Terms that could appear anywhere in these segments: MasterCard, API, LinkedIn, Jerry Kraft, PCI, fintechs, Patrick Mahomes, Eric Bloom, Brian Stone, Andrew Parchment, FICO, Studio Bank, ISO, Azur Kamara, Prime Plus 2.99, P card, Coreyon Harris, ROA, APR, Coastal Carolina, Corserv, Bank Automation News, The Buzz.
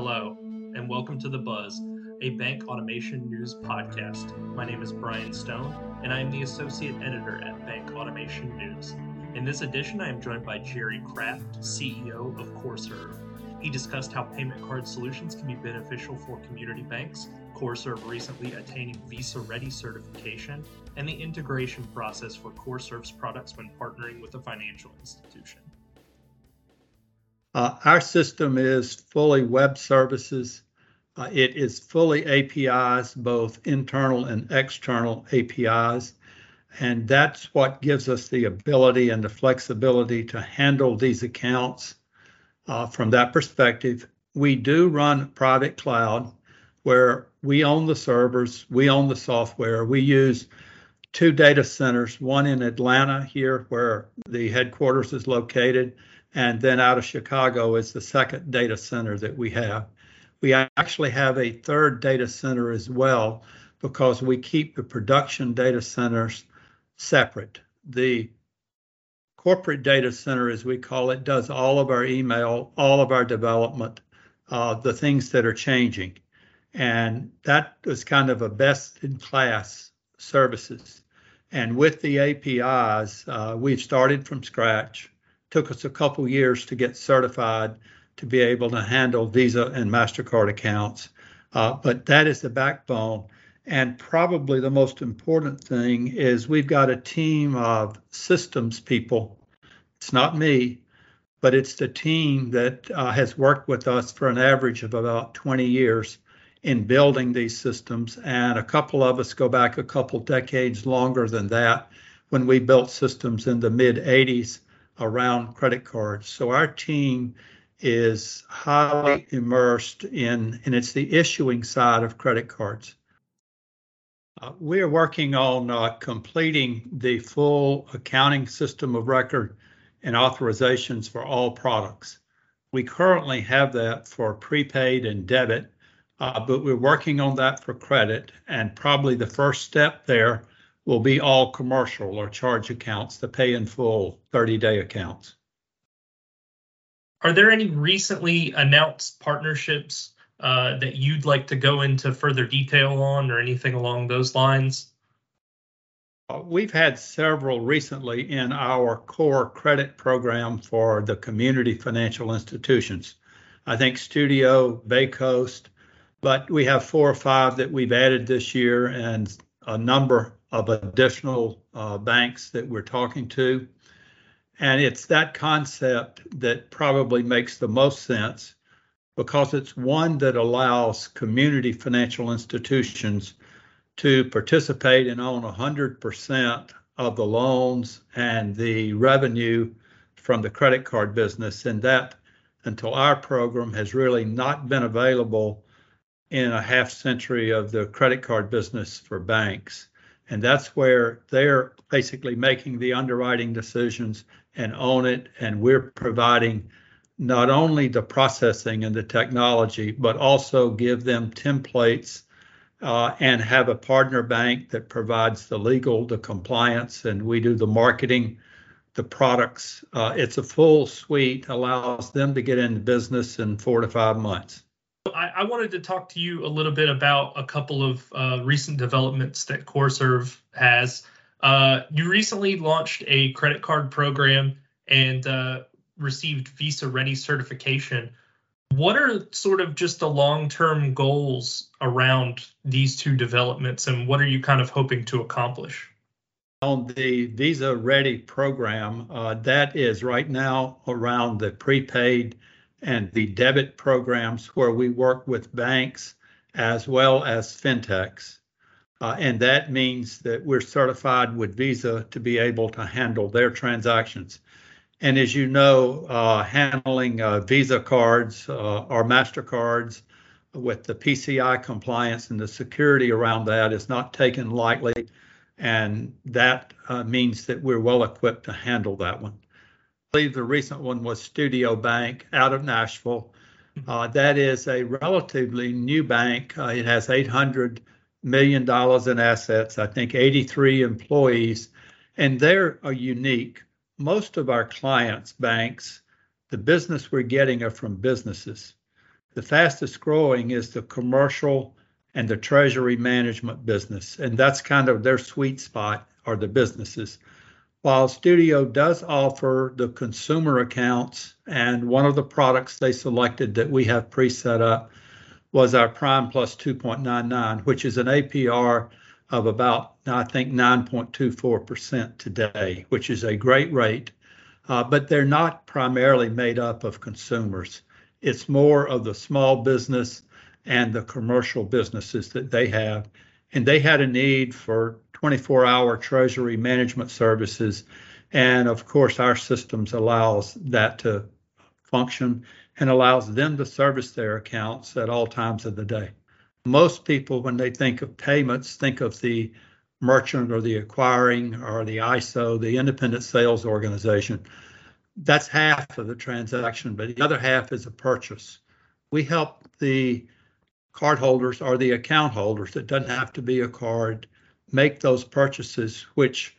Hello, and welcome to The Buzz, a Bank Automation News podcast. My name is Brian Stone, and I am the Associate Editor at Bank Automation News. In this edition, I am joined by Jerry Kraft, CEO of Corserv. He discussed how payment card solutions can be beneficial for community banks, Corserv recently attaining Visa Ready certification, and the integration process for Corserv's products when partnering with a financial institution. Our system is fully web services. It is fully APIs, both internal and external APIs. And that's what gives us the ability and the flexibility to handle these accounts from that perspective. We do run private cloud where we own the servers, we own the software. We use two data centers, one in Atlanta here where the headquarters is located, and then out of Chicago is the second data center that we have. We actually have a third data center as well because we keep the production data centers separate. The corporate data center, as we call it, does all of our email, all of our development, the things that are changing. And that is kind of a best-in-class services. And with the APIs, we've started from scratch. Took us a couple years to get certified to be able to handle Visa and MasterCard accounts. But that is the backbone. And probably the most important thing is we've got a team of systems people. It's not me, but it's the team that has worked with us for an average of about 20 years in building these systems. And a couple of us go back a couple decades longer than that when we built systems in the mid-'80s around credit cards. So our team is highly immersed in, and it's the issuing side of credit cards. We are working on completing the full accounting system of record and authorizations for all products. We currently have that for prepaid and debit, but we're working on that for credit, and probably the first step there will be all commercial or charge accounts, the pay in full 30-day accounts. Are there any recently announced partnerships that you'd like to go into further detail on or anything along those lines? We've had several recently in our core credit program for the community financial institutions. I think Studio, Bay Coast, but we have 4 or 5 that we've added this year and a number of additional banks that we're talking to. And it's that concept that probably makes the most sense because it's one that allows community financial institutions to participate and own 100% of the loans and the revenue from the credit card business. And that, until our program, has really not been available in a half century of the credit card business for banks. And that's where they're basically making the underwriting decisions and own it. And we're providing not only the processing and the technology, but also give them templates and have a partner bank that provides the legal, the compliance, and we do the marketing, the products. It's a full suite, allows them to get into business in 4 to 5 months. I wanted to talk to you a little bit about a couple of recent developments that Corserv has. You recently launched a credit card program and received Visa Ready certification. What are sort of just the long-term goals around these two developments, and what are you kind of hoping to accomplish? On the Visa Ready program, that is right now around the prepaid and the debit programs where we work with banks as well as fintechs. And that means that we're certified with Visa to be able to handle their transactions. And as you know, handling Visa cards or MasterCards with the PCI compliance and the security around that is not taken lightly. And that means that we're well equipped to handle that one. I believe the recent one was Studio Bank out of Nashville. That is a relatively new bank. It has $800 million in assets, I think 83 employees, and they're unique. Most of our clients, banks, the business we're getting are from businesses. The fastest growing is the commercial and the treasury management business, and that's kind of their sweet spot, are the businesses. While Studio does offer the consumer accounts, and one of the products they selected that we have pre-set up was our Prime Plus 2.99, which is an APR of about, I think, 9.24% today, which is a great rate, but they're not primarily made up of consumers. It's more of the small business and the commercial businesses that they have. And they had a need for 24-hour treasury management services. And of course, our systems allows that to function and allows them to service their accounts at all times of the day. Most people, when they think of payments, think of the merchant or the acquiring or the ISO, the independent sales organization. That's half of the transaction, but the other half is a purchase. We help the cardholders or the account holders, it doesn't have to be a card, make those purchases, which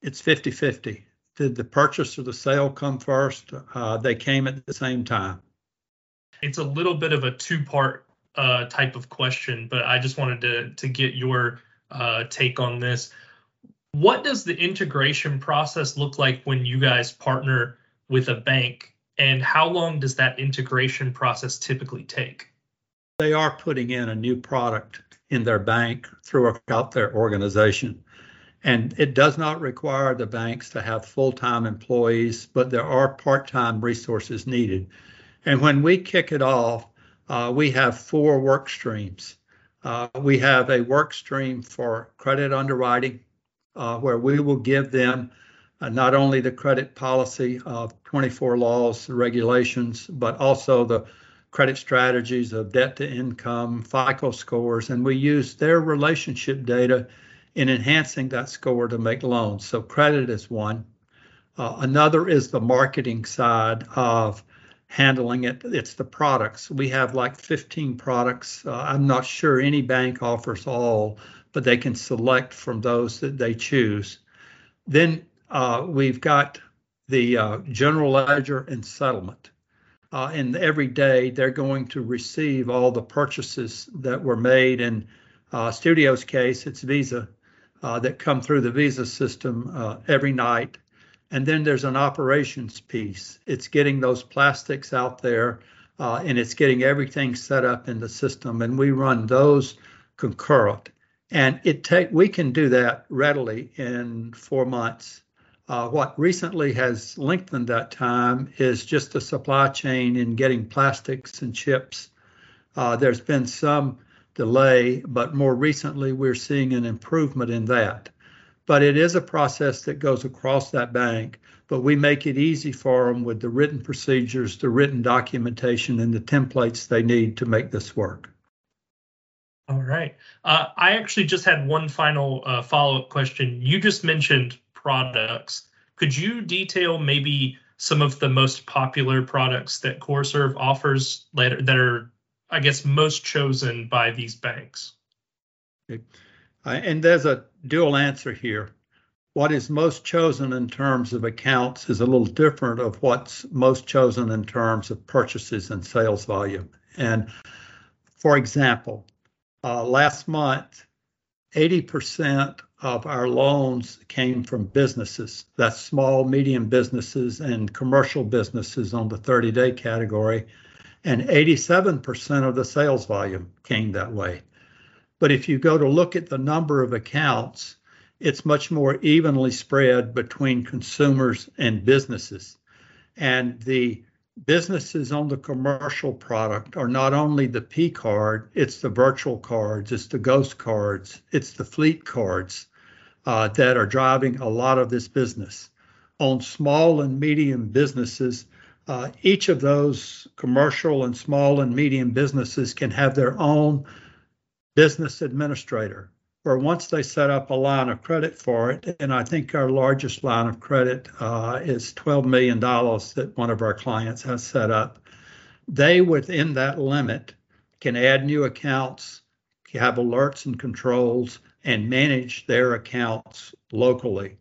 it's 50-50. Did the purchase or the sale come first? They came at the same time. It's a little bit of a two-part type of question, but I just wanted to get your take on this. What does the integration process look like when you guys partner with a bank, and how long does that integration process typically take? They are putting in a new product in their bank throughout their organization, and it does not require the banks to have full-time employees, but there are part-time resources needed. And when we kick it off, we have four work streams. We have a work stream for credit underwriting, where we will give them not only the credit policy of 24 laws, regulations, but also the credit strategies of debt to income, FICO scores, and we use their relationship data in enhancing that score to make loans. So credit is one. Another is the marketing side of handling it. It's the products. We have like 15 products. I'm not sure any bank offers all, but they can select from those that they choose. Then we've got the general ledger and settlement. And every day they're going to receive all the purchases that were made. In Studio's case, it's Visa that come through the Visa system every night. And then there's an operations piece. It's getting those plastics out there, and it's getting everything set up in the system. And we run those concurrent. And we can do that readily in 4 months. What recently has lengthened that time is just the supply chain in getting plastics and chips. There's been some delay, but more recently we're seeing an improvement in that. But it is a process that goes across that bank, but we make it easy for them with the written procedures, the written documentation, and the templates they need to make this work. All right. I actually just had one final follow-up question. You just mentioned products. Could you detail maybe some of the most popular products that Corserv offers that are, I guess, most chosen by these banks? Okay. And there's a dual answer here. What is most chosen in terms of accounts is a little different of what's most chosen in terms of purchases and sales volume. And for example, last month, 80% of our loans came from businesses. That's small, medium businesses and commercial businesses on the 30-day category. And 87% of the sales volume came that way. But if you go to look at the number of accounts, it's much more evenly spread between consumers and businesses. And the businesses on the commercial product are not only the P card, it's the virtual cards, it's the ghost cards, it's the fleet cards that are driving a lot of this business. On small and medium businesses, each of those commercial and small and medium businesses can have their own business administrator, where once they set up a line of credit for it, and I think our largest line of credit is $12 million that one of our clients has set up, they within that limit can add new accounts, have alerts and controls, and manage their accounts locally.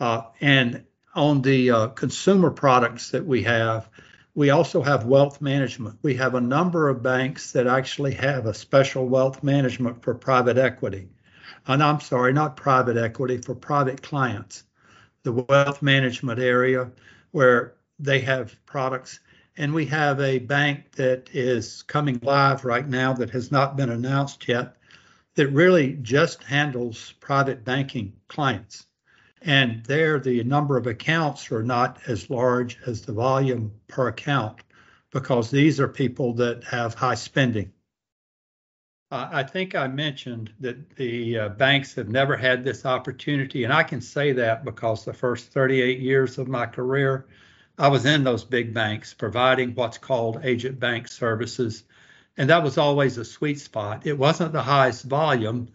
And on the consumer products that we have, We also have wealth management. We have a number of banks that actually have a special wealth management for private equity. And I'm sorry, not private equity, for private clients. The wealth management area where they have products. And we have a bank that is coming live right now that has not been announced yet that really just handles private banking clients. And there, the number of accounts are not as large as the volume per account because these are people that have high spending. I think I mentioned that the banks have never had this opportunity, and I can say that because the first 38 years of my career, I was in those big banks providing what's called agent bank services, and that was always a sweet spot. It wasn't the highest volume,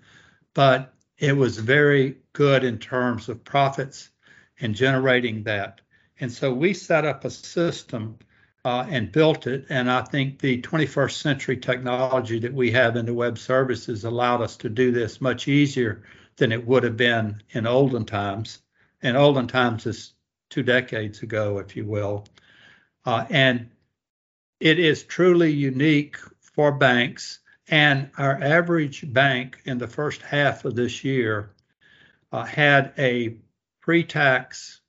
but it was very good in terms of profits and generating that. And so we set up a system and built it. And I think the 21st century technology that we have in the web services allowed us to do this much easier than it would have been in olden times. And olden times is 2 decades ago, if you will. And it is truly unique for banks. And our average bank in the first half of this year had a pre-tax,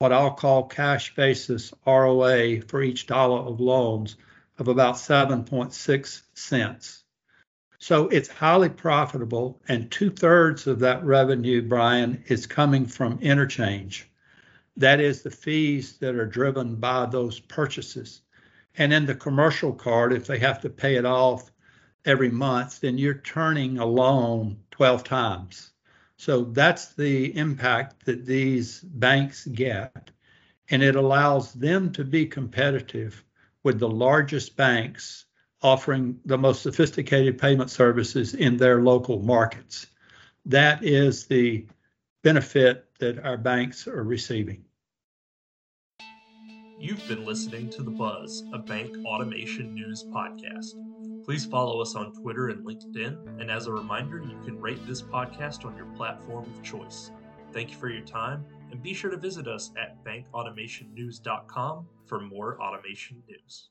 what I'll call cash basis ROA for each dollar of loans of about 7.6 cents. So it's highly profitable, and 2/3 of that revenue, Brian, is coming from interchange. That is the fees that are driven by those purchases. And in the commercial card, if they have to pay it off every month, then you're turning a loan 12 times. So that's the impact that these banks get, and it allows them to be competitive with the largest banks offering the most sophisticated payment services in their local markets. That is the benefit that our banks are receiving. You've been listening to The Buzz, a Bank Automation News podcast. Please follow us on Twitter and LinkedIn. And as a reminder, you can rate this podcast on your platform of choice. Thank you for your time, and be sure to visit us at bankautomationnews.com for more automation news.